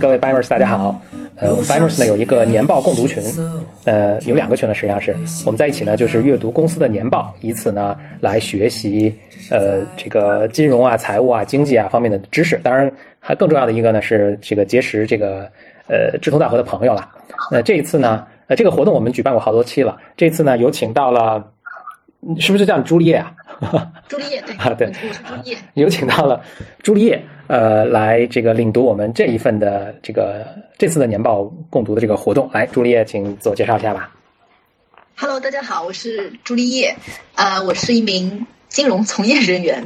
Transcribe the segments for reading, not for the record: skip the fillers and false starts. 各位 Bimers 大家好，我们 Bimers 呢有一个年报共读群，有两个群呢，实际上是我们在一起呢就是阅读公司的年报，以此呢来学习这个金融啊、财务啊、经济啊方面的知识。当然还更重要的一个呢是这个结识这个志同道合的朋友啦。这一次呢这个活动我们举办过好多期了，这次呢有请到了，是不是叫朱丽叶啊？朱丽叶，对啊，对，我是朱丽叶。有请到了朱丽叶，来这个领读我们这一份的这次的年报共读的这个活动。来，朱丽叶，请自我介绍一下吧。Hello， 大家好，我是朱丽叶，我是一名金融从业人员，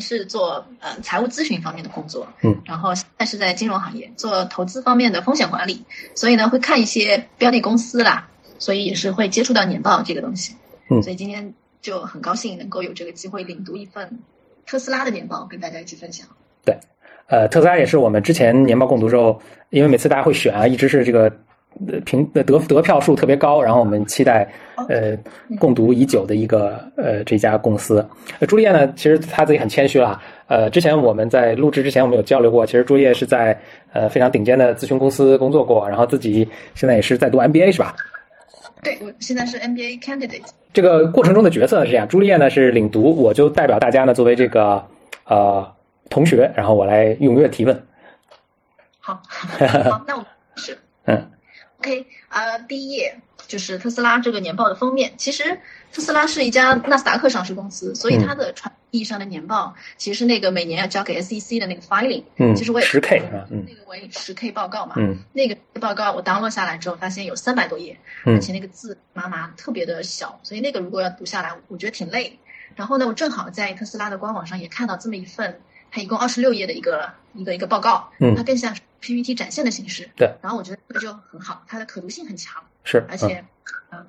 是做财务咨询方面的工作，然后现在是在金融行业做投资方面的风险管理，所以呢会看一些标的公司啦，所以也是会接触到年报这个东西，所以今天就很高兴能够有这个机会领读一份特斯拉的年报，跟大家一起分享。对，特斯拉也是我们之前年报共读之后，因为每次大家会选啊，一直是这个得票数特别高，然后我们期待共读已久的一个这家公司。朱丽叶呢，其实她自己很谦虚了，之前我们在录制之前我们有交流过，其实朱丽叶是在非常顶尖的咨询公司工作过，然后自己现在也是在读 MBA 是吧？对，我现在是 MBA candidate。这个过程中的角色是这样，朱丽叶呢是领读，我就代表大家呢作为这个同学，然后我来踊跃提问。好，那我们是OK， 第一页就是特斯拉这个年报的封面。其实特斯拉是一家纳斯达克上市公司，所以它的传统意义上的年报其实是那个每年要交给 SEC 的那个 filing， 其实我也10K 那个为 10K 报告嘛，那个报告我download下来之后发现有300多页，而且那个字麻麻特别的小，所以那个如果要读下来我觉得挺累。然后呢我正好在特斯拉的官网上也看到这么一份，它一共26页的一个报告，它更像PPT 展现的形式，对，然后我觉得这个就很好，它的可读性很强，是，而且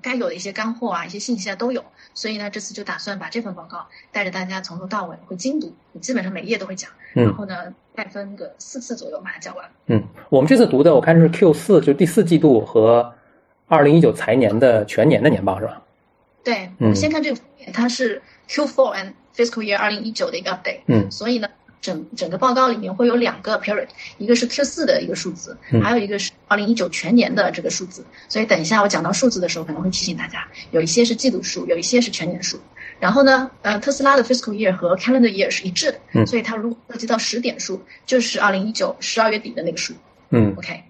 该有的一些干货啊、一些信息啊都有，所以呢，这次就打算把这份报告带着大家从头到尾会精读，我基本上每页都会讲，然后呢，再分个4次左右把它讲完。我们这次读的我看是 Q4， 就第4季度和2019财年的全年的年报是吧？对，我们先看这个，它是 Q4 and fiscal year 2019的一个 update，所以呢。整个报告里面会有2个 period， 一个是 Q4 的一个数字，还有一个是2019全年的这个数字，所以等一下我讲到数字的时候可能会提醒大家，有一些是季度数，有一些是全年数。然后呢特斯拉的 fiscal year 和 calendar year 是一致的，所以它如果涉及到10点数就是2019 12月底的那个数。OK，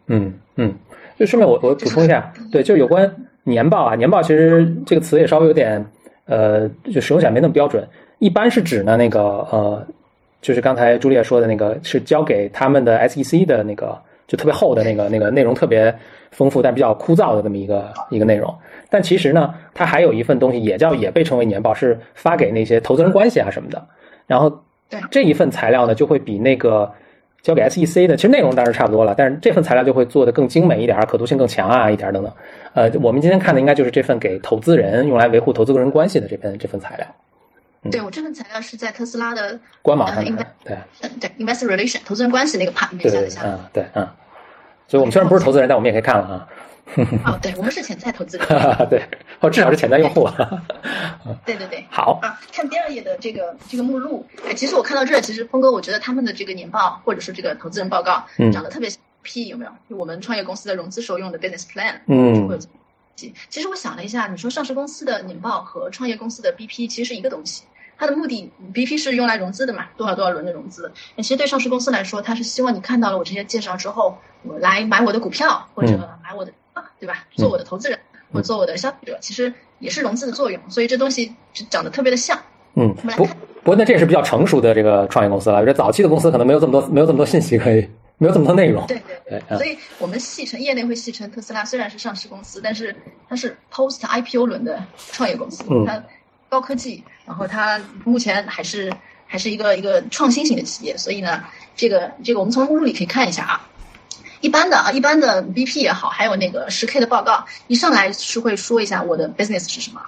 就顺便我补充一下，对，就有关年报啊，年报其实这个词也稍微有点就使用起来没那么标准，一般是指呢那个就是刚才朱丽叶说的那个是交给他们的 SEC 的那个就特别厚的那个内容特别丰富但比较枯燥的那么一个内容。但其实呢它还有一份东西也被称为年报，是发给那些投资人关系啊什么的。然后这一份材料呢就会比那个交给 SEC 的其实内容当然差不多了，但是这份材料就会做得更精美一点，可读性更强啊一点等等。我们今天看的应该就是这份给投资人用来维护投资人关系的这份材料。对，我这份材料是在特斯拉的官网上的，对 investor relation 投资人关系那个 part 里面下的。所以我们虽然不是投资人，但我们也可以看了啊。对，我们是潜在投资人。对，至少是潜在用户。对。好啊，看第2页的这个目录。其实我看到这儿，其实峰哥，我觉得他们的这个年报或者说这个投资人报告长得特别像 P， 有没有？就我们创业公司的融资时候用的 business plan， 其实我想了一下，你说上市公司的年报和创业公司的 BP 其实是一个东西。它的目的 BP 是用来融资的嘛，多少多少轮的融资，其实对上市公司来说，它是希望你看到了我这些介绍之后，我来买我的股票或者买我的对吧，做我的投资人或做我的消费者，其实也是融资的作用，所以这东西长得特别的像。不过那这也是比较成熟的这个创业公司了，这早期的公司可能没有这么多信息可以，没有这么多内容。对，所以我们业内会戏称特斯拉虽然是上市公司，但是它是 post IPO 轮的创业公司，它高科技，然后它目前还是一个创新型的企业，所以呢，这个我们从目录里可以看一下啊。一般的 BP 也好，还有那个10K 的报告，一上来是会说一下我的 business 是什么，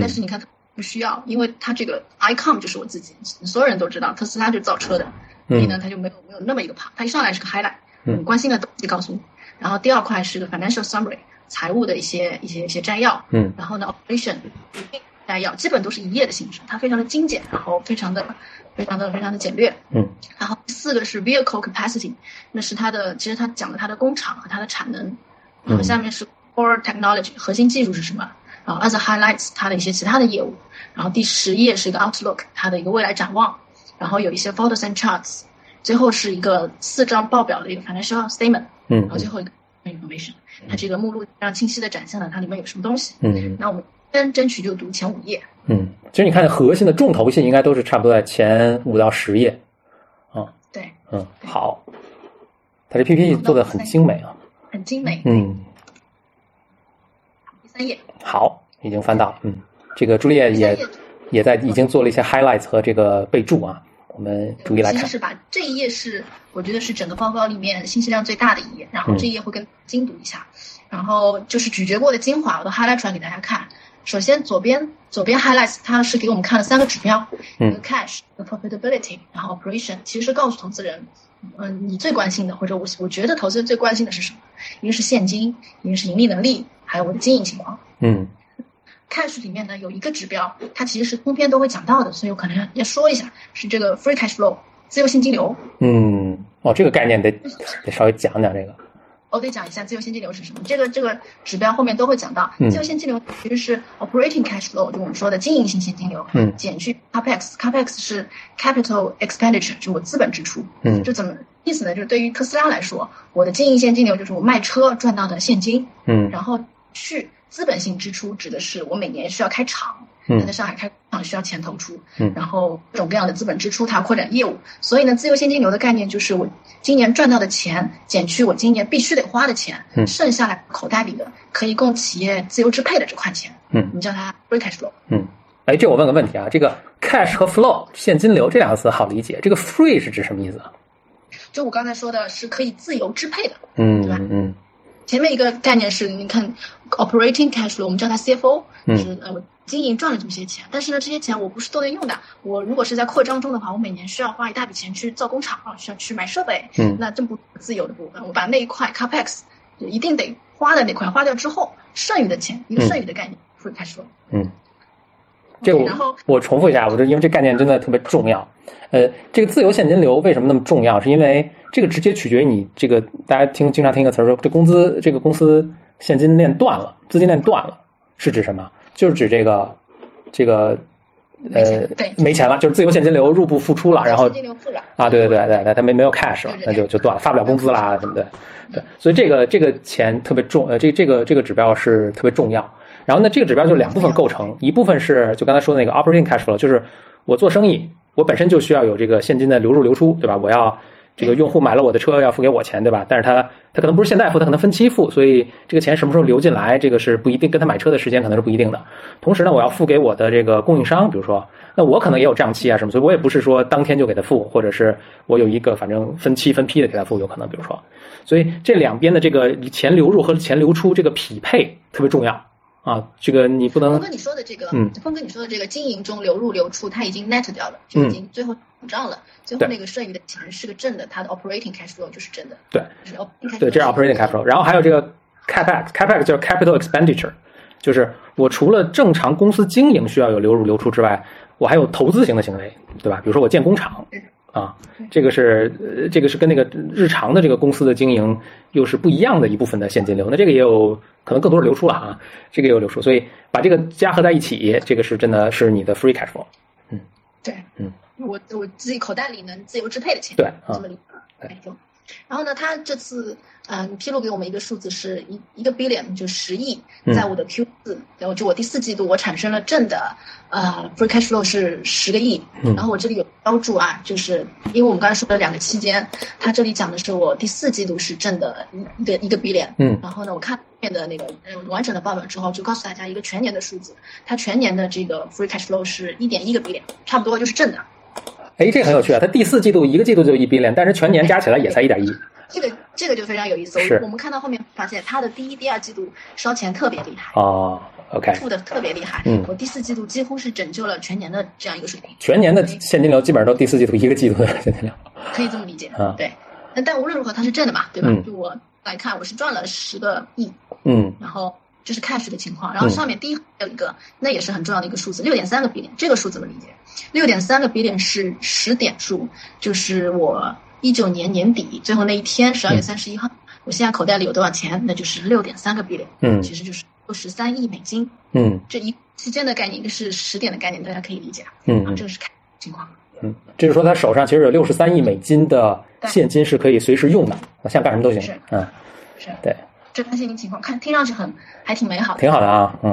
但是你看它不需要，因为它这个 icon 就是我自己，所有人都知道特斯拉就是造车的，所以呢，它就没有那么一个 part， 它一上来是个 highlight， 关心的东西告诉你，然后第2块是个 financial summary 财务的一些摘要，然后呢 operation。基本都是一页的形式，它非常的精简，然后非常的非常的简略。嗯。然后第四个是 vehicle capacity， 那是它的，其实它讲了它的工厂和它的产能。然后下面是 core technology， 核心技术是什么？然后 other highlights 它的一些其他的业务。然后第10页是一个 outlook， 它的一个未来展望。然后有一些 photos and charts。最后是一个4张报表的一个 financial statement， 嗯，然后最后一个 information， 它这个目录非常清晰的展现了它里面有什么东西，嗯，那我们先争取就读前5页，嗯，其实你看核心的重头戏应该都是差不多在前5到10页，啊、嗯，对，嗯，好，它这 PPT 做的很精美啊，很精美，嗯，第3页，好，已经翻到了，嗯，这个朱丽叶也在已经做了一些 highlights 和这个备注啊。我们逐一来看，其实是把这一页是我觉得是整个报告里面信息量最大的一页，然后这一页会跟精读一下，然后就是咀嚼过的精华我都 highlight 出来给大家看。首先左边 highlight 它是给我们看了3个指标，一个 cash， 一个 profitability， 然后 operation， 其实是告诉投资人，你最关心的或者我觉得投资人最关心的是什么，一个是现金，一个是盈利能力，还有我的经营情况。嗯， cash 里面呢有一个指标，它其实是通篇都会讲到的，所以我可能要说一下，是这个 free cash flow 自由现金流。嗯，哦，这个概念得稍微讲这个。我得讲一下自由现金流是什么，这个指标后面都会讲到。自由现金流其实是 operating cash flow， 就我们说的经营性现金流。嗯，减去 capex 是 capital expenditure， 就我资本支出。嗯，就怎么意思呢？就是对于特斯拉来说，我的经营现金流就是我卖车赚到的现金。嗯，然后去。资本性支出指的是我每年需要开厂，在上海开厂需要钱投出，然后各种各样的资本支出，它扩展业务。所以呢，自由现金流的概念就是我今年赚到的钱减去我今年必须得花的钱，剩下来口袋里的可以供企业自由支配的这块钱，我们叫它 free cash flow。嗯，哎，这我问个问题啊，这个 cash 和 flow 现金流这两个词好理解，这个 free 是指什么意思啊？就我刚才说的是可以自由支配的，嗯，对吧？嗯。前面一个概念是，你看 operating cash flow， 我们叫它 CFO， 就是我经营赚了这么些钱，但是呢，这些钱我不是都能用的。我如果是在扩张中的话，我每年需要花一大笔钱去造工厂，需要去买设备，那这不自由的部分，我把那一块 capex 一定得花的那块花掉之后，剩余的钱，一个剩余的概念 free cash flow。嗯，这我重复一下，我就因为这概念真的特别重要。这个自由现金流为什么那么重要？是因为这个直接取决于你这个，大家经常听一个词说，这个公司现金链断了，资金链断了，是指什么？就是指没钱了，就是自由现金流入不敷出了，然后啊，对对对对，他没有 cash 了，那就断了，发不了工资啦，对不对？对，所以这个钱特别重，这个指标是特别重要。然后呢，这个指标就2部分构成，一部分是就刚才说的那个 operating cash flow， 就是我做生意，我本身就需要有这个现金的流入流出，对吧？我要。这个用户买了我的车要付给我钱，对吧？但是他可能不是现在付，他可能分期付，所以这个钱什么时候流进来，这个是不一定，跟他买车的时间可能是不一定的。同时呢，我要付给我的这个供应商，比如说，那我可能也有账期啊什么，所以我也不是说当天就给他付，或者是我有一个反正分期分批的给他付，有可能，比如说，所以这两边的这个钱流入和钱流出这个匹配特别重要。啊，这个你不能。峰哥你说的这个经营中流入流出，它已经 net 掉了，就已经最后补账了。最后那个剩余的钱是个正的，它的 operating cash flow 就是正的。对，对，这是 operating cash flow。然后还有这个 capex 就是 capital expenditure， 就是我除了正常公司经营需要有流入流出之外，我还有投资型的行为，对吧？比如说我建工厂。啊，这个是跟那个日常的这个公司的经营又是不一样的一部分的现金流，那这个也有可能更多是流出了啊，这个也有流出，所以把这个加合在一起，这个是真的是你的 free cash flow。嗯，对，嗯，我自己口袋里能自由支配的钱，对，这么理解。然后呢，他这次披露给我们一个数字是一个 billion， 就10亿，在我的 Q4，然后就我第4季度我产生了正的free cash flow 是10个亿，然后我这里有标注啊，就是因为我们刚才说了两个期间，他这里讲的是我第4季度是正的一个 billion，然后呢，我看面的那个完整的报表之后，就告诉大家一个全年的数字，它全年的这个 free cash flow 是1.1个 billion，差不多就是正的。哎，这很有趣啊！它第4季度一个季度就1 billion，但是全年加起来也才1.1。这个就非常有意思。我们看到后面发现，它的第一、第二季度烧钱特别厉害哦 ，OK， 吐的特别厉害。我第4季度几乎是拯救了全年的这样一个水平。全年的现金流基本上都第4季度一个季度的现金流，可以这么理解。啊，对。但无论如何，它是正的嘛，对吧？就我来看，我是赚了10个亿。嗯。然后。这是 cash 的情况。然后上面第一行有一个，那也是很重要的一个数字， 6.3 个 billion， 这个数怎么理解 ？6.3 个 billion 是10点数，就是我19年年底最后那一天12月31号、我现在口袋里有多少钱，那就是 6.3 个 billion， 其实就是13亿美金。这一期间的概念，一个是10点的概念，大家可以理解。这个是 cash 情况。就是说他手上其实有63亿美金的现金是可以随时用的，想干什么都行。是，对。这看现金情况，看听上去还挺美好的，挺好的啊，挺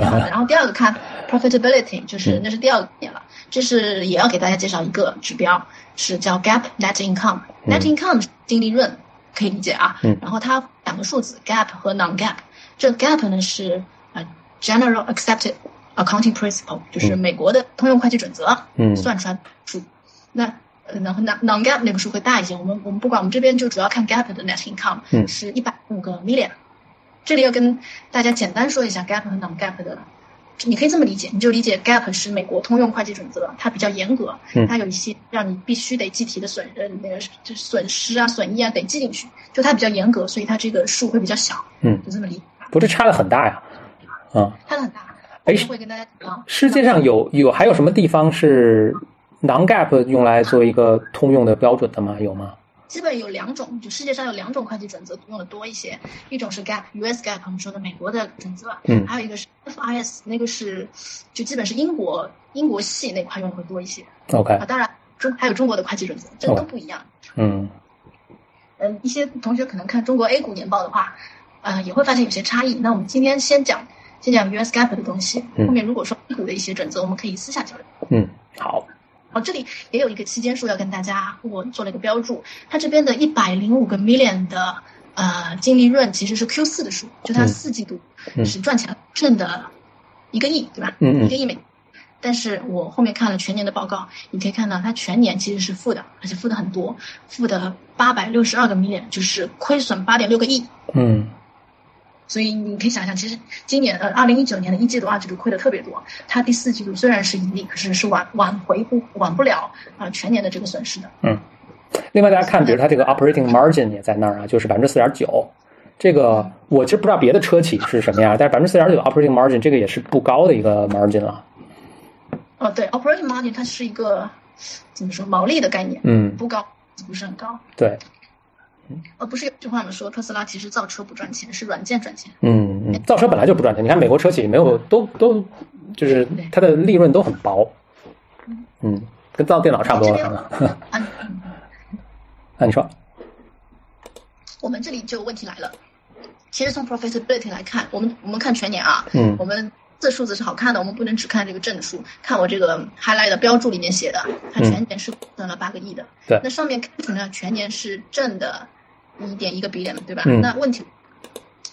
好的。然后第二个看 profitability， 就是那是第二个点了，这是也要给大家介绍一个指标，是叫 GAAP net income。net income 是净利润，可以理解啊。然后它两个数字 GAAP 和 non GAAP， 这 GAAP 呢是general accepted accounting principle， 就是美国的通用会计准则，算出来数。那然后 non-GAAP 那个数会大一些，我们不管，我们这边就主要看 GAAP 的 net income， 是105个 million。这里要跟大家简单说一下 GAAP 和 non-GAAP 的，你可以这么理解，你就理解 GAAP 是美国通用会计准则，它比较严格，它有一些让你必须得计提的那个就是损失啊、损益啊得记进去，就它比较严格，所以它这个数会比较小。就这么理解。不是差的很大呀？差的很大。会跟大家讲，世界上还有什么地方是non-GAAP 用来做一个通用的标准的吗？有吗？基本有两种，就世界上有两种会计准则用的多一些，一种是 GAAP US GAAP 我们说的美国的准则，还有一个是 FIS， 那个是就基本是英国系那块用的会多一些。OK， 当然还有中国的会计准则，这都不一样。一些同学可能看中国 A 股年报的话，也会发现有些差异。那我们今天先讲 US GAAP 的东西，后面如果说 A 股的一些准则，我们可以私下交流。好。这里也有一个期间数要跟大家，我做了一个标注，它这边的105个 million 的净利润其实是 Q4 的数，就它四季度是赚钱挣的1个亿，对吧？1个亿美金。但是我后面看了全年的报告，你可以看到它全年其实是负的，而且负的很多，负的862个 million， 就是亏损 8.6 个亿。所以你可以想象，其实今年2019年的一季度、二季度亏的特别多。它第四季度虽然是盈利，可是挽回不了全年的这个损失的。另外大家看，比如它这个 operating margin 也在那儿啊，就是 4.9%。这个我其实不知道别的车企是什么样，但是 4.9% operating margin 这个也是不高的一个 margin 了。对 ，operating margin 它是一个怎么说毛利的概念，不高，不是很高。对。不是有句话吗？说特斯拉其实造车不赚钱，是软件赚钱。造车本来就不赚钱。你看美国车企没有都就是它的利润都很薄。跟造电脑差不多了。你说，我们这里就有问题来了。其实从 profitability 来看，我们看全年啊，我们这数字是好看的，我们不能只看这个正数。看我这个 highlight 的标注里面写的，它全年是挣了8个亿的。对，那上面看成了全年是挣的。1.1 个 billion， 对吧？那问题，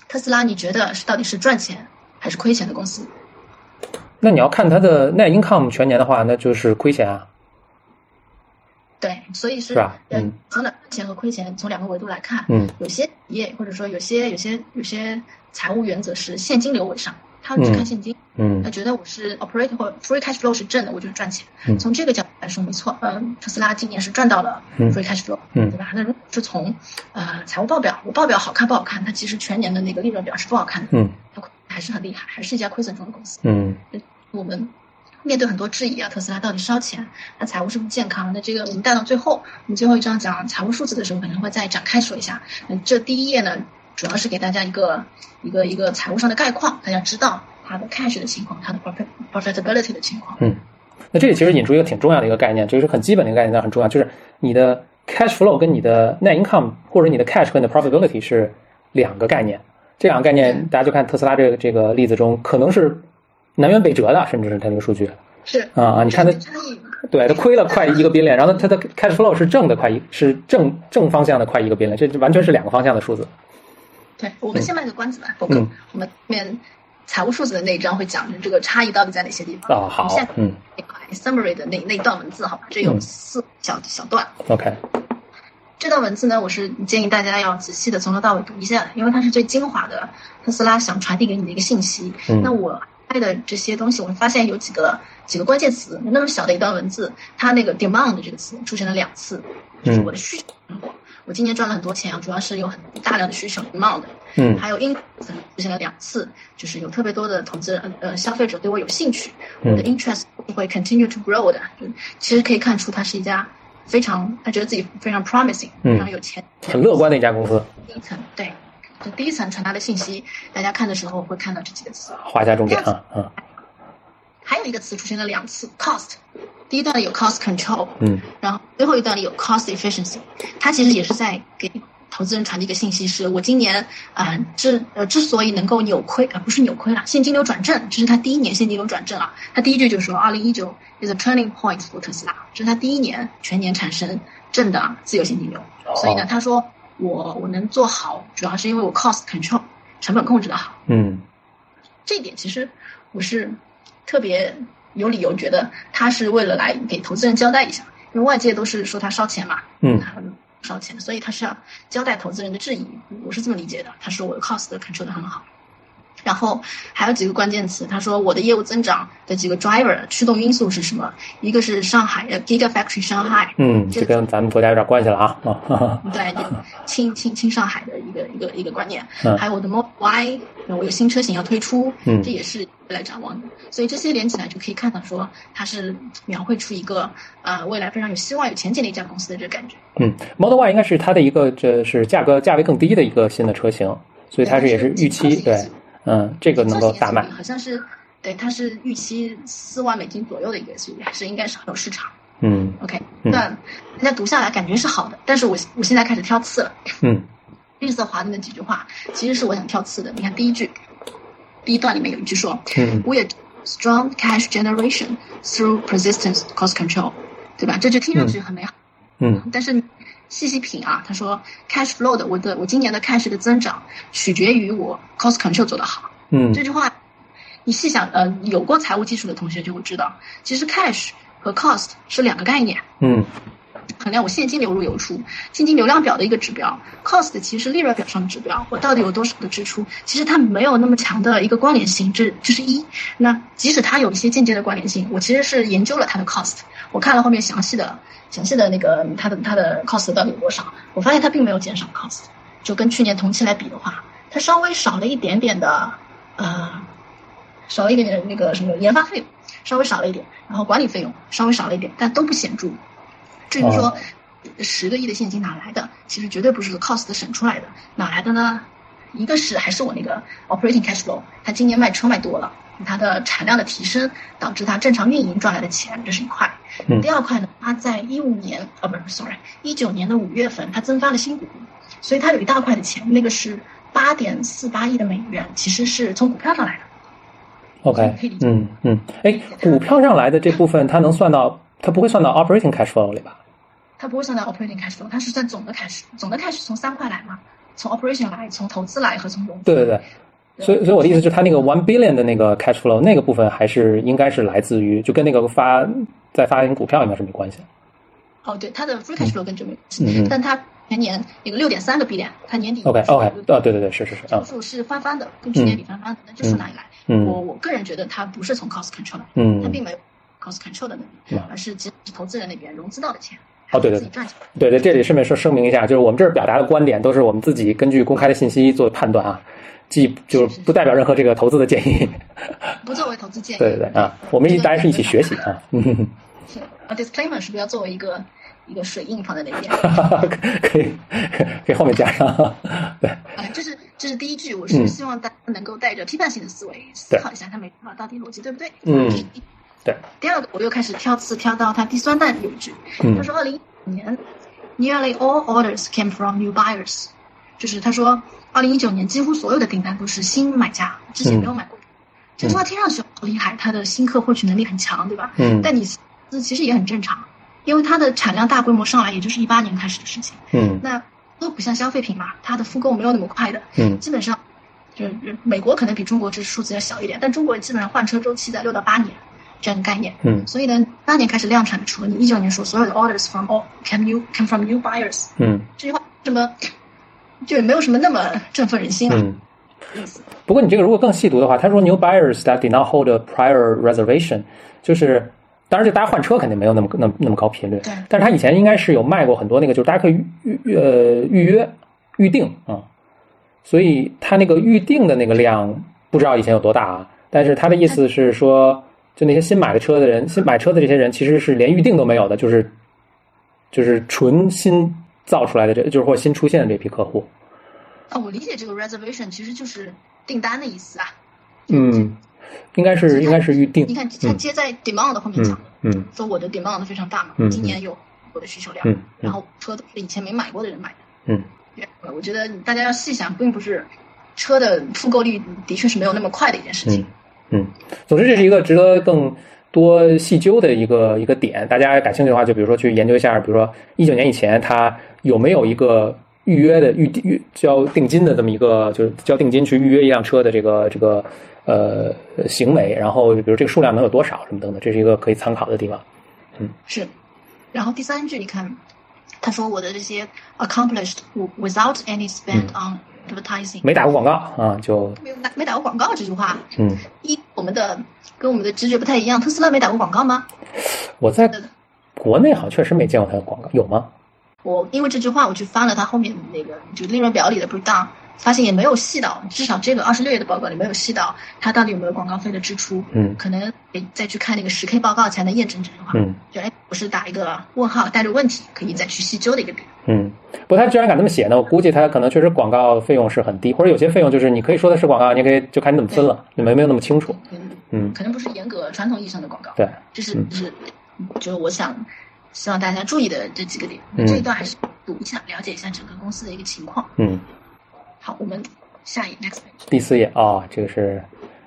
特斯拉你觉得到底是赚钱还是亏钱的公司？那你要看它的 net income 全年的话，那就是亏钱啊。对，所以是吧？从赚钱和亏钱从两个维度来看，有些企业或者说有些财务原则是现金流为上，他只看现金，他觉得我是 operating 或 free cash flow 是正的，我就是赚钱。从这个角度来说没错，特斯拉今年是赚到了 free cash flow， 对吧？那如果是从财务报表，我报表好看不好看，它其实全年的那个利润表是不好看的，它还是很厉害，还是一家亏损中的公司。我们面对很多质疑啊，特斯拉到底烧钱，那财务是不是健康？那这个我们带到最后，我们最后一章讲财务数字的时候，可能会再展开说一下。这第一页呢，主要是给大家一个财务上的概况，大家知道它的 cash 的情况，它的 profitability 的情况。那这里其实引出一个挺重要的一个概念，就是很基本的一个概念，但很重要，就是你的 cash flow 跟你的 net income 或者你的 cash 跟你的 profitability 是两个概念。这两个概念，大家就看特斯拉这个例子中，可能是南辕北辙的，甚至是它这个数据是你看它，对，它亏了快1个 billion， 然后它的 cash flow 是正的是正方向的快1个 billion， 这完全是两个方向的数字。对，我们先卖个关子吧，我们后面财务数字的那一章会讲这个差异到底在哪些地方。好，那块 summary 的那段文字，好吧，这有4小段。OK， 这段文字呢，我是建议大家要仔细的从头到尾读一下，因为它是最精华的特斯拉想传递给你的一个信息。那我拍的这些东西，我发现有几个关键词，那么小的一段文字，它那个 demand 这个词出现了2次，就是我的需求。我今年赚了很多钱啊，主要是有很大量的需求服贸的，还有英国可能出现了2次，就是有特别多的投资人消费者对我有兴趣，我的 interest 会 continue to grow 的，其实可以看出它是一家非常，他觉得自己非常 promising， 非常有钱，很乐观的一家公司。第一层，对，就第一层传达的信息，大家看的时候会看到这几个词，划一下重点啊，还有一个词出现了2次 ，cost。第一段里有 cost control， 然后最后一段里有 cost efficiency， 它其实也是在给投资人传递一个信息，是我今年之所以能够扭亏，不是扭亏啦，现金流转正，这是他第一年现金流转正啊。他第一句就说2019 is a turning point for Tesla， 这是他第一年全年产生正的自由现金流。所以呢，他说我能做好，主要是因为我 cost control 成本控制的好。这一点其实我是特别有理由觉得他是为了来给投资人交代一下，因为外界都是说他烧钱嘛，烧钱，所以他是要交代投资人的质疑，我是这么理解的。他说我的 cost control 得很好，然后还有几个关键词，他说我的业务增长的几个 driver 驱动因素是什么，一个是上海的 Gigafactory 上海，这跟咱们国家有点关系了啊。对，亲上海的一个观念，还有我的 Model Y， 我有新车型要推出，这也是未来展望的。所以这些连起来就可以看到说它是描绘出一个未来非常有希望有前景的一家公司的这个感觉。Model Y 应该是它的一个这是价位更低的一个新的车型，所以它是也是预期，对，这个能够大卖，好像是，对，它是预期$40,000左右的一个 SUV， 还是应该是很有市场。OK， 那大家读下来感觉是好的，但是我现在开始挑刺了。绿色华的那几句话其实是我想挑刺的。你看第一句，第一段里面有一句说，We are strong cash generation through persistent cost control， 对吧？这句听上去很美好，但是细细品啊，他说 cash flow 的我今年的 cash 的增长取决于我 cost control 做得好。这句话你细想，有过财务基础的同学就会知道，其实 cash 和 cost 是两个概念。衡量我现金流入流出，现金流量表的一个指标 ，cost 其实是利润表上的指标，我到底有多少的支出，其实它没有那么强的一个关联性，这是一。那即使它有一些间接的关联性，我其实是研究了它的 cost， 我看了后面详细的那个它的 cost 到底有多少，我发现它并没有减少 cost， 就跟去年同期来比的话，它稍微少了一点点的那个什么研发费用稍微少了一点，然后管理费用稍微少了一点，但都不显著。至于说10个亿的现金哪来的，其实绝对不是 cost 省出来的，哪来的呢？一个是还是我那个 operating cash flow， 他今年卖车卖多了，他的产量的提升导致他正常运营赚来的钱，这是一块。第二块呢，他在19年的5月份他增发了新股，所以他有一大块的钱，那个是8.48亿的美元，其实是从股票上来的。OK， 股票上来的这部分他能算到？它不会算到 operating cash flow 里吧？它不会算到 operating cash flow， 它是算总的 cash， 总的 cash 从3块来嘛，从 operation 来，从投资来和从融资。对，所以我的意思是，它那个1 billion 的那个 cash flow 那个部分还是应该是来自于，就跟那个发行股票应该是没关系。对，它的 free cash flow 跟这没关系，但它全年那个6.3个 billion，它年底 OK， 对，是，数是翻的，跟去年比翻的，那这是哪里来？我个人觉得它不是从 cost control 来，它并没有。cost control 的能力，而是只是投资人那边融资到的钱。对，这里顺便说声明一下，就是我们这儿表达的观点都是我们自己根据公开的信息做判断啊，既就是不代表任何这个投资的建议，不作为投资建议。对啊，我们大家是一起学习啊。disclaimer 是不是要作为一个水印放在那边？可以后面加上。对，这是第一句，我是希望大家能够带着批判性的思维思考一下，他每句话到底逻辑对不对？对，第二个我又开始挑刺，挑到他第3段有一句，他说2019年 nearly all orders came from new buyers， 就是他说2019年几乎所有的订单都是新买家，之前没有买过。这句话听上去好厉害，他的新客获取能力很强，对吧？但你其实也很正常，因为他的产量大规模上来也就是18年开始的事情。那都不像消费品嘛，他的复购没有那么快的。基本上就是美国可能比中国这数字要小一点，但中国基本上换车周期在6到8年。这样的概念，所以呢，8年开始量产的车，你19年说所有的 orders from all came from new buyers，这句话什么，就没有什么那么振奋人心了。不过你这个如果更细读的话，他说 new buyers that did not hold a prior reservation， 就是当然就大家换车肯定没有那么高频率，但是他以前应该是有卖过很多那个，就是大家可以预约预定啊、嗯，所以他那个预定的那个量不知道以前有多大啊，但是他的意思是说，就那些新买车的这些人其实是连预定都没有的，就是纯新造出来的，就是或新出现的这批客户。哦，我理解这个 reservation 其实就是订单的意思啊。嗯，应该是预定。你看它接在 demand 的后面讲，嗯，说我的 demand 非常大嘛，今年有我的需求量，然后车都是以前没买过的人买的。嗯，我觉得大家要细想，并不是车的复购率的确是没有那么快的一件事情。嗯，总之这是一个值得更多细究的一个点，大家感兴趣的话，就比如说去研究一下，比如说19年以前它有没有一个预约的交定金的这么一个，就是交定金去预约一辆车的这个行为，然后比如这个数量能有多少什么等等，这是一个可以参考的地方。嗯，是。然后第三句你看，他说我的这些 accomplished without any spend on advertising， 没打过广告啊，就没打过广告这句话，嗯，我们的直觉不太一样，特斯拉没打过广告吗？我在国内好像确实没见过他的广告，有吗？我因为这句话，我去翻了他后面那个就利润表里的 breakdown， 发现也没有细到，至少这个26页的报告里没有细到他到底有没有广告费的支出。嗯，可能得再去看那个10K 报告才能验证这句话。嗯，原来我是打一个问号带着问题，可以再去细究的一个点。嗯，不过他居然敢这么写呢，我估计他可能确实广告费用是很低，或者有些费用就是你可以说的是广告，你可以就看你怎么分了，你们没有那么清楚。嗯，可能不是严格传统意义上的广告。对，这是就是我想。希望大家注意的这几个点，这一段还是读一下，了解一下整个公司的一个情况。嗯，好，我们下一 next page 第4页啊、哦，这个是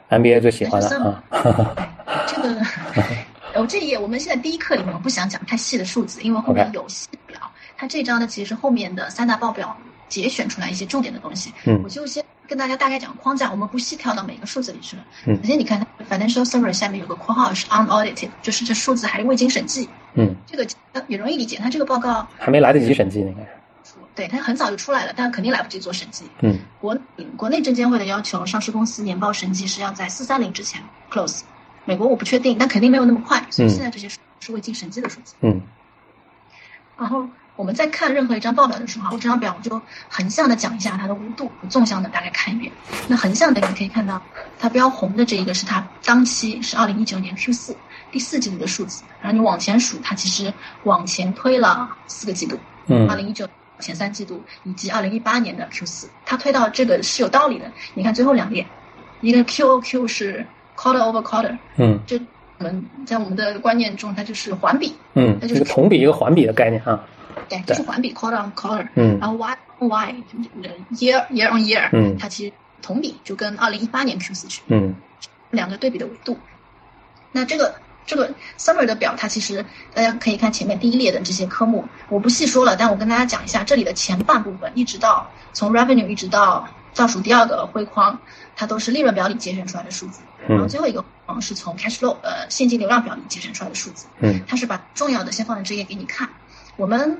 MBA 最喜欢的啊。这个这一页我们现在第一课里面我不想讲太细的数字，因为后面有细表。Okay. 它这章呢其实是后面的三大报表节选出来一些重点的东西。嗯，我就先跟大家大概讲框架，我们不细跳到每个数字里去了。嗯，首先你看 financial summary 下面有个括号是 unaudited， 就是这数字还未经审计。嗯，这个也容易理解，他这个报告还没来得及审计，应该是。对，他很早就出来了，但肯定来不及做审计。嗯，国内证监会的要求，上市公司年报审计是要在430之前 close。美国我不确定，但肯定没有那么快，所以现在这些是未经审计的数字。嗯。然后我们再看任何一张报表的时候，这张表我就横向的讲一下它的弧度，纵向的大概看一遍。那横向的你可以看到，它标红的这一个是它当期是2019年 Q4。第4季度的数字，然后你往前数，它其实往前推了4个季度，2019前3季度以及2018年的 Q4， 它推到这个是有道理的。你看最后2列，一个 QOQ 是 quarter over quarter， 这我们在我们的观念中它就是环比，它就是一个同比一个环比的概念啊，对，就是环比 quarter on quarter， 然后 Y year on year， 它其实同比就跟2018年 Q4 去，两个对比的维度，那这个 summary 的表，它其实大家可以看前面第一列的这些科目，我不细说了，但我跟大家讲一下，这里的前半部分一直到从 revenue 一直到倒数第2个灰框，它都是利润表里节选出来的数字，然后最后一个框是从 cash flow 现金流量表里节选出来的数字，它是把重要的先放在这页给你看。我们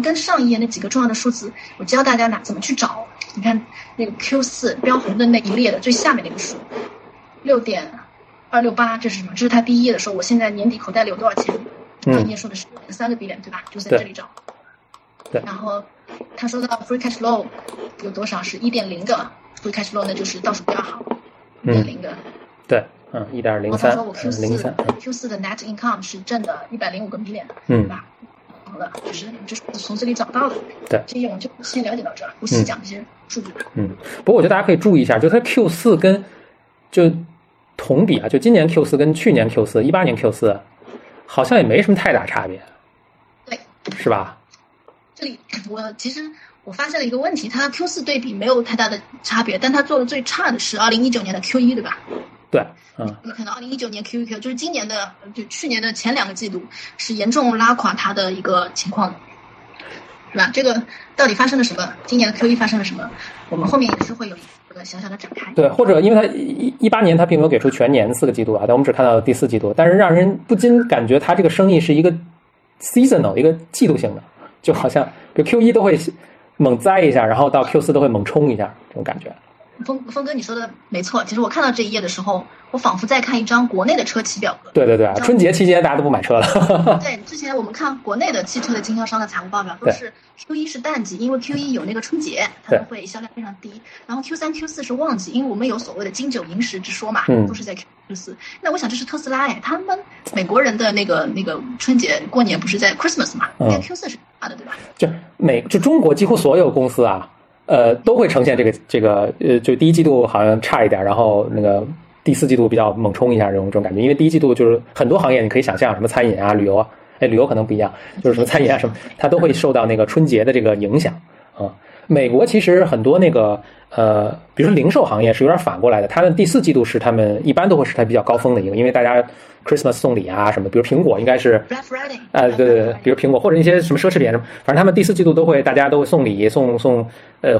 跟上一页那几个重要的数字，我教大家怎么去找。你看那个 Q4 标红的那一列的最下面那个数，6.268，这是什么？这是他第一页的时候，我现在年底口袋里有多少钱？他一页说的是6.3个 billion，对吧？就在这里找。对。然后他说到 free cash flow 有多少？是1.0个 free cash flow， 那就是倒数第2行，1.0个。对，1.03。他说我 Q4 的 net income 是挣的105个 million，对吧？好了，就是从这里找到的。对，这些我就先了解到这儿，不细讲这些数据。不过我觉得大家可以注意一下，就它 Q4 跟就。同比啊，就今年 Q4 跟去年 Q4、18年 Q4， 好像也没什么太大差别，对，是吧？这里其实我发现了一个问题，它 Q4 对比没有太大的差别，但它做的最差的是2019年的 Q1， 对吧？对，你可能2019年 Q1 就是今年的，就去年的前2个季度是严重拉垮它的一个情况的，是吧？这个到底发生了什么？今年的 Q1 发生了什么？我们后面也是会有。小小的展开，对，或者因为他18年他并没有给出全年4个季度啊，但我们只看到第4季度，但是让人不禁感觉他这个生意是一个 seasonal 一个季度性的，就好像比如 Q1 都会猛栽一下，然后到 Q4 都会猛冲一下，这种感觉。峰哥你说的没错，其实我看到这一页的时候，我仿佛在看一张国内的车企表格。对对对，春节期间大家都不买车了。对，之前我们看国内的汽车的经销商的财务报表，都是 Q1 是淡季，因为 Q1 有那个春节，他们会销量非常低。然后 Q3、Q4 是旺季，因为我们有所谓的金九银十之说嘛，都是在 Q4。那我想这是特斯拉哎，他们美国人的那个春节过年不是在 Christmas 嘛？那 Q4 是他的对吧？就中国几乎所有公司啊。都会呈现这个就第一季度好像差一点，然后那个第四季度比较猛冲一下这种感觉，因为第一季度就是很多行业你可以想象，什么餐饮啊、旅游啊，旅游可能不一样，就是什么餐饮啊什么，它都会受到那个春节的这个影响啊。美国其实很多那个比如说零售行业是有点反过来的，他们第四季度是他们一般都会是它比较高峰的一个，因为大家 Christmas 送礼啊什么，比如苹果应该是对对对，比如苹果或者一些什么奢侈品什么，反正他们第四季度都会大家都会送礼送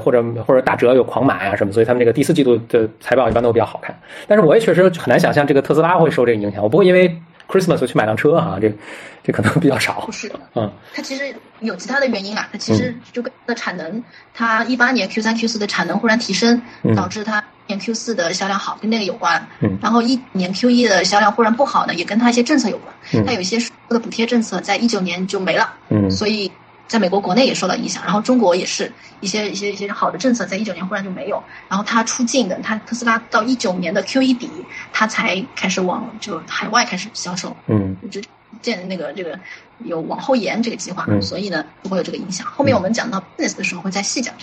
或者打折有狂买啊什么，所以他们这个第四季度的财报一般都比较好看。但是我也确实很难想象这个特斯拉会受这个影响，我不会因为Christmas 去买辆车啊，这可能比较少。不是，它其实有其他的原因啊，它其实就跟它的产能，它18年 Q3、Q4 的产能忽然提升，导致它年 Q4 的销量好，跟那个有关。然后20年 Q1 的销量忽然不好呢，也跟它一些政策有关。它有一些税务的补贴政策在19年就没了，所以在美国国内也受到影响，然后中国也是一些好的政策在19年忽然就没有，然后它出境的，它特斯拉到19年的 Q1 底。他才开始往就海外开始销售，就建这个有往后延这个计划，所以呢就会有这个影响。后面我们讲到 business 的时候会再细讲。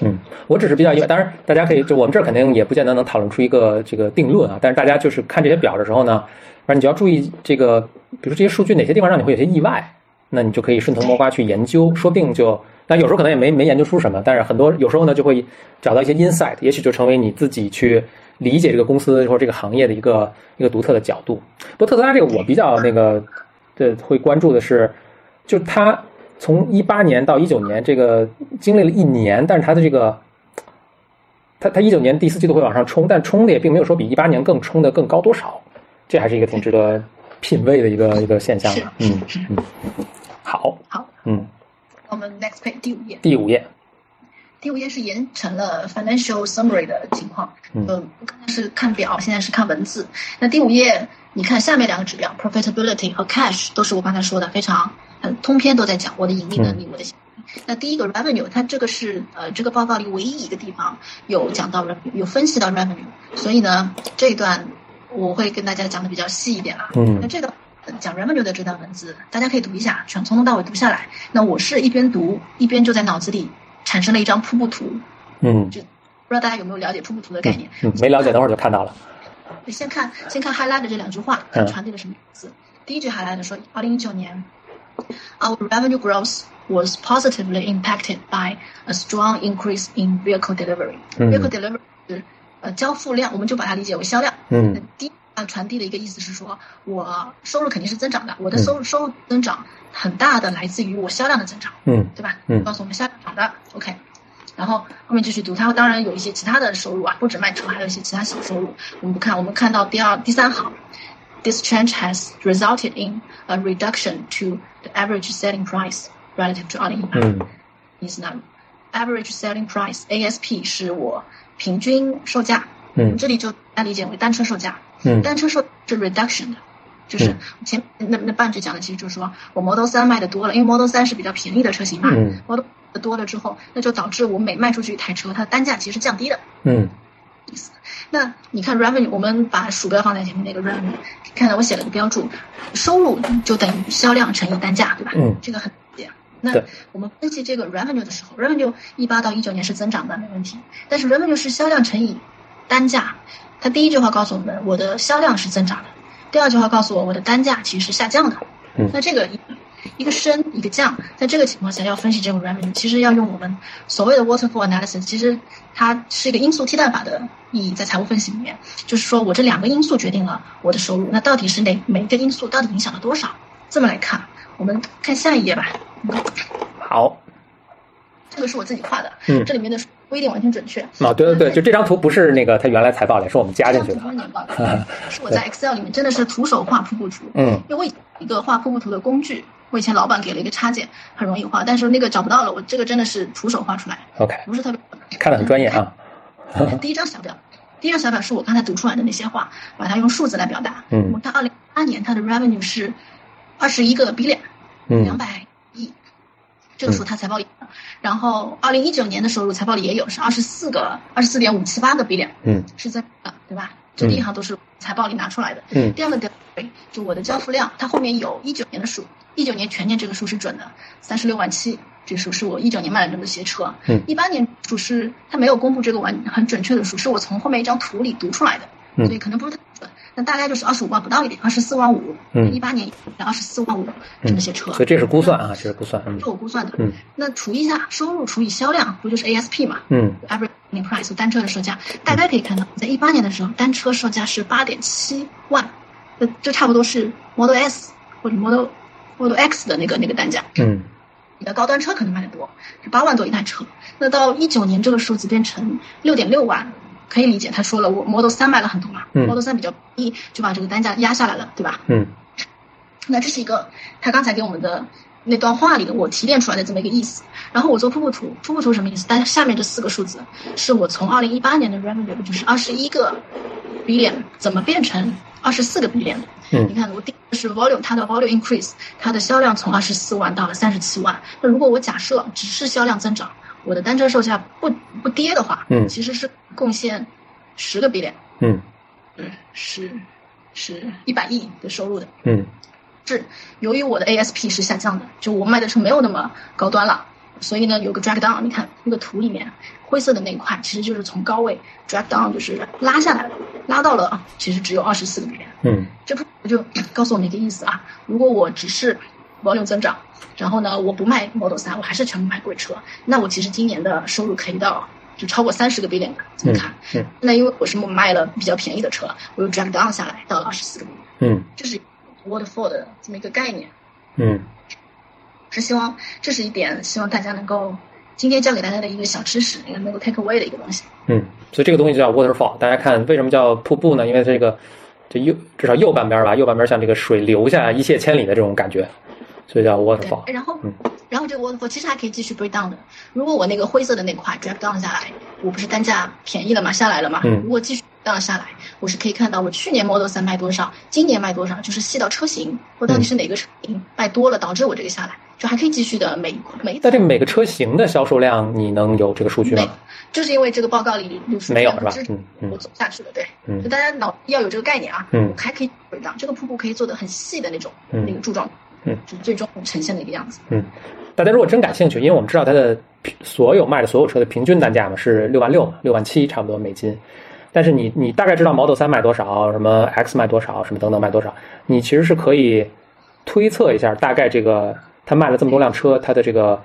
我只是比较意外，当然大家可以就我们这儿肯定也不见得能讨论出一个这个定论啊，但是大家就是看这些表的时候呢，反正你就要注意这个，比如这些数据哪些地方让你会有些意外，那你就可以顺藤摸瓜去研究，说不定就。但有时候可能也没研究出什么，但是很多有时候呢就会找到一些 insight， 也许就成为你自己去理解这个公司或这个行业的一个独特的角度。不过特斯拉这个我比较会关注的是，就它从18年到19年这个经历了1年，但是它的这个它19年第四季度会往上冲，但冲的也并没有说比18年更冲的更高多少，这还是一个挺值得品味的一个现象的。我们 next page 第五页是研成了 financial summary 的情况。刚才是看表，现在是看文字。那第五页你看下面两个指标 profitability 和 cash 都是我刚才说的非常通篇都在讲我的盈利能力，我的盈利。那第一个 revenue， 它这个是这个报告里唯一一个地方有讲到 revenue， 有分析到 revenue， 所以呢这一段我会跟大家讲的比较细一点啦。那这个讲 revenue 的这段文字大家可以读一下，全从头到尾读下来。那我是一边读一边就在脑子里产生了一张瀑布图，就不知道大家有没有了解瀑布图的概念。没了解等会儿就看到了。先看 highlight 的这两句话传递了什么意思。第一句 highlight 说2019年 our revenue growth was positively impacted by a strong increase in vehicle delivery。 vehicle delivery 是交付量，我们就把它理解为销量。第一传递的一个意思是说，我收入肯定是增长的，我的收入增长很大的来自于我销量的增长，对吧？告诉我们销量涨的 ，OK。然后后面继续读，它当然有一些其他的收入啊，不止卖车，还有一些其他小收入。我们看到第三行 ，This change has resulted in a reduction to the average selling price relative to 2018。意思呢 ，average selling price（ASP） 是我平均售价，这里就大家理解为单车售价。单车售是 reduction 的，就是前那半句讲的，其实就是说我 Model 3卖的多了，因为 Model 3是比较便宜的车型嘛，Model 3多了之后，那就导致我每卖出去一台车，它的单价其实降低的。那你看 revenue， 我们把鼠标放在前面那个 revenue， 看到我写了个标注，收入就等于销量乘以单价，对吧？这个很理解。那我们分析这个 revenue 的时候 ，revenue 18到19年是增长的，没问题。但是 revenue 是销量乘以单价。它第一句话告诉我们我的销量是增长的，第二句话告诉我的单价其实是下降的。那这个一个升一个降，在这个情况下要分析这个 revenue， 其实要用我们所谓的 waterfall analysis， 其实它是一个因素替代法的意义，在财务分析里面，就是说我这两个因素决定了我的收入，那到底是每一个因素到底影响了多少？这么来看，我们看下一页吧。好。这个是我自己画的，这里面的不一定完全准确。对对对，就这张图不是那个他原来财报里，是我们加进去的。是我在 Excel 里面真的是徒手画瀑布图。因为我一个画瀑布图的工具，我以前老板给了一个插件，很容易画，但是那个找不到了，我这个真的是徒手画出来。OK， 不是特别看得很专业啊。第一张小表，第一个想法是我刚才读出来的那些话，把它用数字来表达。嗯，它2018年它的 revenue 是21个 billion， 200亿，这个数它财报里有。然后2019年的收入财报里也有，是24.578个 billion， 嗯，是在对吧？这第一行都是财报里拿出来的。嗯，第二个就我的交付量，它后面有19年的数，19年全年这个数是准的，36.7万。这数是我19年卖了这么些车，18年数是他没有公布这个很准确的数，是我从后面一张图里读出来的，所以可能不是太准，那大概就是25万不到一点，24.5万，18年24.5万这么些车，所以这是估算啊，这是估算，这我估算的，那除一下收入除以销量，不就是 ASP 嘛，average selling price 单车的售价，大概可以看到，在18年的时候，单车售价是8.7万，这差不多是 Model S 或者 Model X 的那个单价，你的高端车可能卖得多，是8万多一台车。那到19年这个数字变成6.6万，可以理解。他说了，我 Model 3卖了很多嘛，Model 3比较便宜，就把这个单价压下来了，对吧？嗯。那这是一个他刚才给我们的那段话里的我提炼出来的这么一个意思。然后我做瀑布图什么意思？但下面这4个数字是我从2018年的 revenue 就是21个 billion 怎么变成24个 billion？你看，我第一个是 volume， 它的 volume increase， 它的销量从24万到了37万。那如果我假设只是销量增长，我的单车售价不跌的话，其实是贡献10个 billion， 是100亿的收入的，是由于我的 ASP 是下降的，就我卖的车没有那么高端了，所以呢有个 drag down， 你看那个图里面灰色的那一块，其实就是从高位 drag down， 就是拉下来了，拉到了其实只有24个 billion。这不就告诉我们一个意思啊？如果我只是 volume 增长，然后呢我不卖 Model 3，我还是全部卖贵车，那我其实今年的收入可以到就超过30个 billion。怎么看？那因为我是卖了比较便宜的车，我又 drag down 下来到了24个 billion。这是 waterfall 的这么一个概念。是希望这是一点，希望大家能够今天教给大家的一个小知识，能够 take away 的一个东西。所以这个东西叫 waterfall。大家看为什么叫瀑布呢？因为这个至少右半边吧，右半边像这个水流下一泻千里的这种感觉，所以叫 waterfall。然后这个 waterfall 其实还可以继续 break down 的。如果我那个灰色的那块 drag down 下来，我不是单价便宜了嘛，下来了嘛。如果继续 down 下来，我是可以看到我去年 Model 3卖多少，今年卖多少，就是细到车型，我到底是哪个车型卖多了导致我这个下来。就还可以继续的每一那这每个车型的销售量，你能有这个数据吗？就是因为这个报告里没有是吧？我走下去了，对，就大家脑要有这个概念啊。我还可以回到这个瀑布，可以做的很细的那种那个柱状，就是最终呈现的一个样子。大家如果真感兴趣，因为我们知道它的所有卖的所有车的平均单价嘛是6.6万、6.7万差不多美金。但是你大概知道 Model 3卖多少，什么 X 卖多少，什么等等卖多少，你其实是可以推测一下大概这个。他卖了这么多辆车，它的这个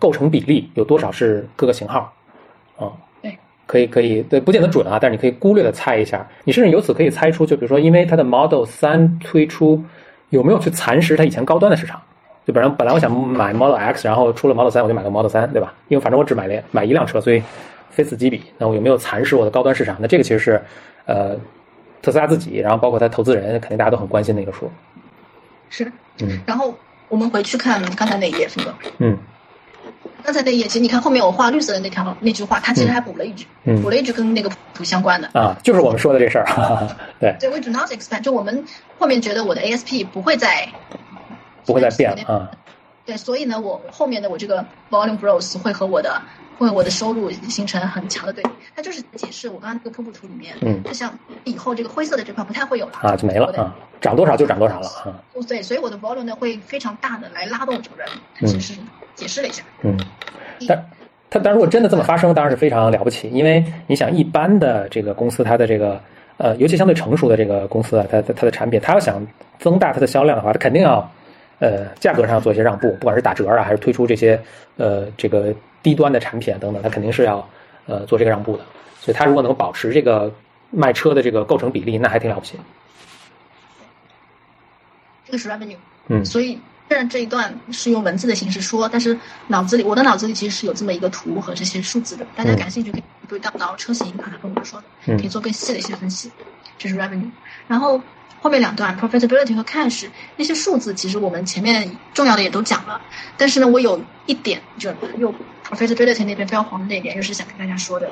构成比例有多少是各个型号啊？对，可以，对，不见得准啊，但是你可以忽略的猜一下。你甚至由此可以猜出，就比如说，因为它的 Model 3推出，有没有去蚕食它以前高端的市场？就本来我想买 Model X， 然后出了 Model 3，我就买个 Model 3，对吧？因为反正我只买一辆车，所以非此即彼。那我有没有蚕食我的高端市场？那这个其实是特斯拉自己，然后包括他投资人，肯定大家都很关心的一个数。是，然后。我们回去看刚才那一页，是吧？刚才那一页，其实你看后面我画绿色的那句话，它其实还补了一句，跟那个图相关的啊，就是我们说的这事儿。对， we do not expect， 就我们后面觉得我的 ASP 不会再变啊。对，所以呢，我后面的我这个 volume growth 会和我的收入形成很强的对比。它就是解释我刚刚那个瀑布图里面，就像以后这个灰色的这块不太会有了啊，就没了啊，涨多少就涨多少了啊。对，所以我的 volume 呢会非常大的来拉动这个人，它其实解释了一下。但如果真的这么发生，当然是非常了不起，因为你想一般的这个公司，它的这个尤其相对成熟的这个公司啊，它的产品，它要想增大它的销量的话，它肯定要。价格上做一些让步，不管是打折啊，还是推出这些这个低端的产品等等，它肯定是要做这个让步的。所以它如果能保持这个卖车的这个构成比例，那还挺了不起。这个是 revenue， 所以虽然这一段是用文字的形式说，但是我的脑子里其实是有这么一个图和这些数字的。大家感兴趣可以对当到车型刚才跟我们说的，可以做更细的一些分析。这是 revenue， 然后。后面两段 profitability 和 cash 那些数字，其实我们前面重要的也都讲了，但是呢，我有一点就用 profitability 那边标黄的那一点，又是想跟大家说的。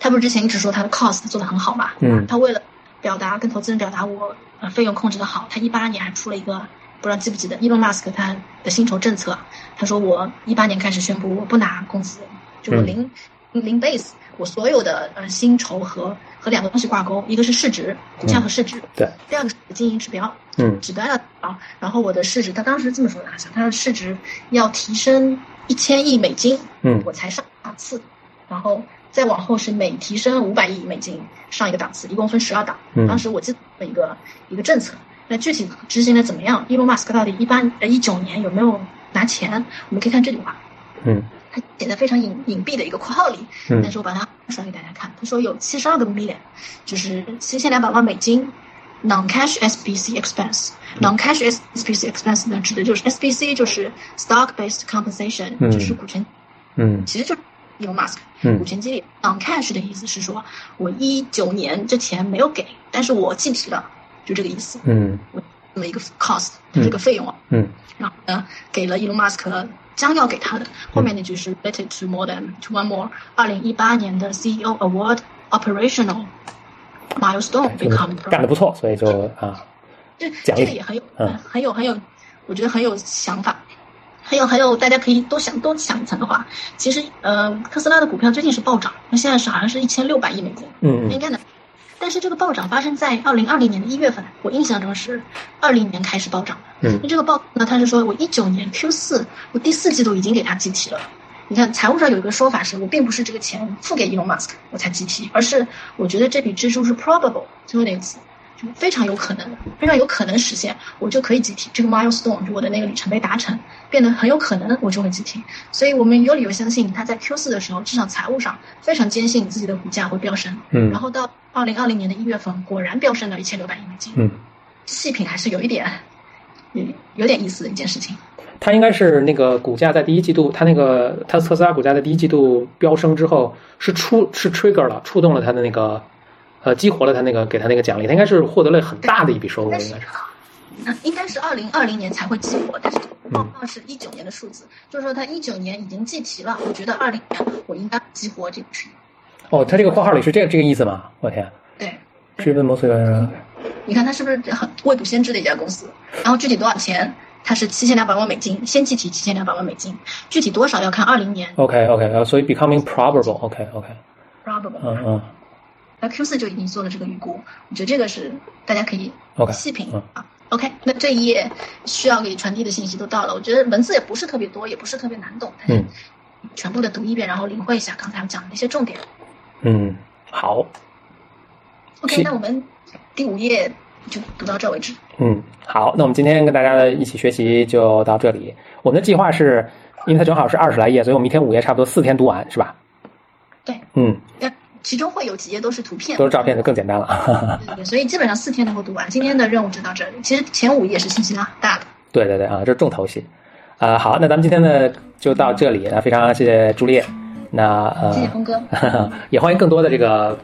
他不是之前一直说他的 cost 做得很好嘛，嗯，他为了表达跟投资人表达我费用控制得好，他18年还出了一个不知道记不记得 Elon Musk 他的薪酬政策，他说我18年开始宣布我不拿工资，就我零 base， 我所有的薪酬和两个东西挂钩，一个是市值，股价和市值，对，第二个是经营指标，指标要啊，然后我的市值，他当时这么说的，想他的市值要提升1000亿美金，我才上档次，然后再往后是每提升500亿美金上一个档次，一共分12档，当时我记得一个政策。那具体执行的怎么样？伊隆马斯克到底19年有没有拿钱？我们可以看这句话，他写在非常隐蔽的一个括号里，但是我把它甩给大家看。他说有72个 million， 就是7200万美金 non-cash SBC expense。non-cash SBC expense 呢，指的就是 SBC 就是 stock-based compensation，就是股权，其实就是伊隆马斯克股权激励。non-cash 的意思是说我19年之前没有给，但是我计提了。就这个意思，我这么一个 cost，这个费用啊，然后呢，给了 Elon Musk 将要给他的，后面那句是 related to more than to one more 2018年的 CEO Award Operational Milestone Become，干得不错，所以就啊，这个也很有，我觉得很有想法，很有，大家可以多想一层的话，其实特斯拉的股票最近是暴涨，那现在是好像是1600亿美金，应该能。但是这个暴涨发生在2020年的1月份，我印象中是2020年开始暴涨的。那这个暴涨呢，他是说我19年 Q4，我第4季度已经给他计提了。你看财务上有一个说法是我并不是这个钱付给 Elon Musk 我才计提，而是我觉得这笔支出是 probable， 最后那个词就非常有可能，非常有可能实现，我就可以计提这个 milestone， 就我的那个里程碑达成，变得很有可能我就会计提。所以我们有理由相信他在 Q4 的时候，至少财务上非常坚信自己的股价会飙升。然后到2020年的1月份，果然飙升了1600亿美金。细品还是有点意思的一件事情。它应该是那个股价在第一季度，它特斯拉股价在第一季度飙升之后，是 trigger 了，触动了它的那个，激活了它那个给它那个奖励，它应该是获得了很大的一笔收入，应该是2020年才会激活，但是报告是19年的数字，就是说它19年已经计提了，我觉得20年我应该激活这个事。哦，他这个括号里是这个意思吗？我天！对，是问摩斯员。你看他是不是很未卜先知的一家公司？然后具体多少钱？他是7200万美金，先计提7200万美金，具体多少要看20年。OK， 所以 becoming probable。OK。probable。那 Q4 就已经做了这个预估，我觉得这个是大家可以细品啊。OK， 那这一页需要给传递的信息都到了，我觉得文字也不是特别多，也不是特别难懂，全部的读一遍，然后领会一下刚才我讲的一些重点。好。OK， 那我们第5页就读到这为止。好，那我们今天跟大家一起学习就到这里。我们的计划是，因为它正好是20来页，所以我们一天5页差不多4天读完，是吧？对。其中会有几页都是图片，都是照片，就更简单了。对，所以基本上4天能够读完。今天的任务就到这里。其实前5页是信息量大的。对啊，这是重头戏。好，那咱们今天呢就到这里。非常谢谢朱烈。那谢谢峰哥，也欢迎更多的这个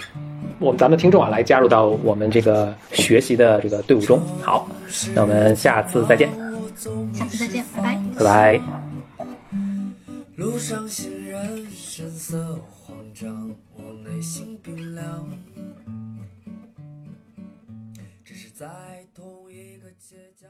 咱们听众来加入到我们这个学习的这个队伍中。好，那我们下次再见，拜拜。路上行人神色慌张，我内心冰凉，只是在同一个街角。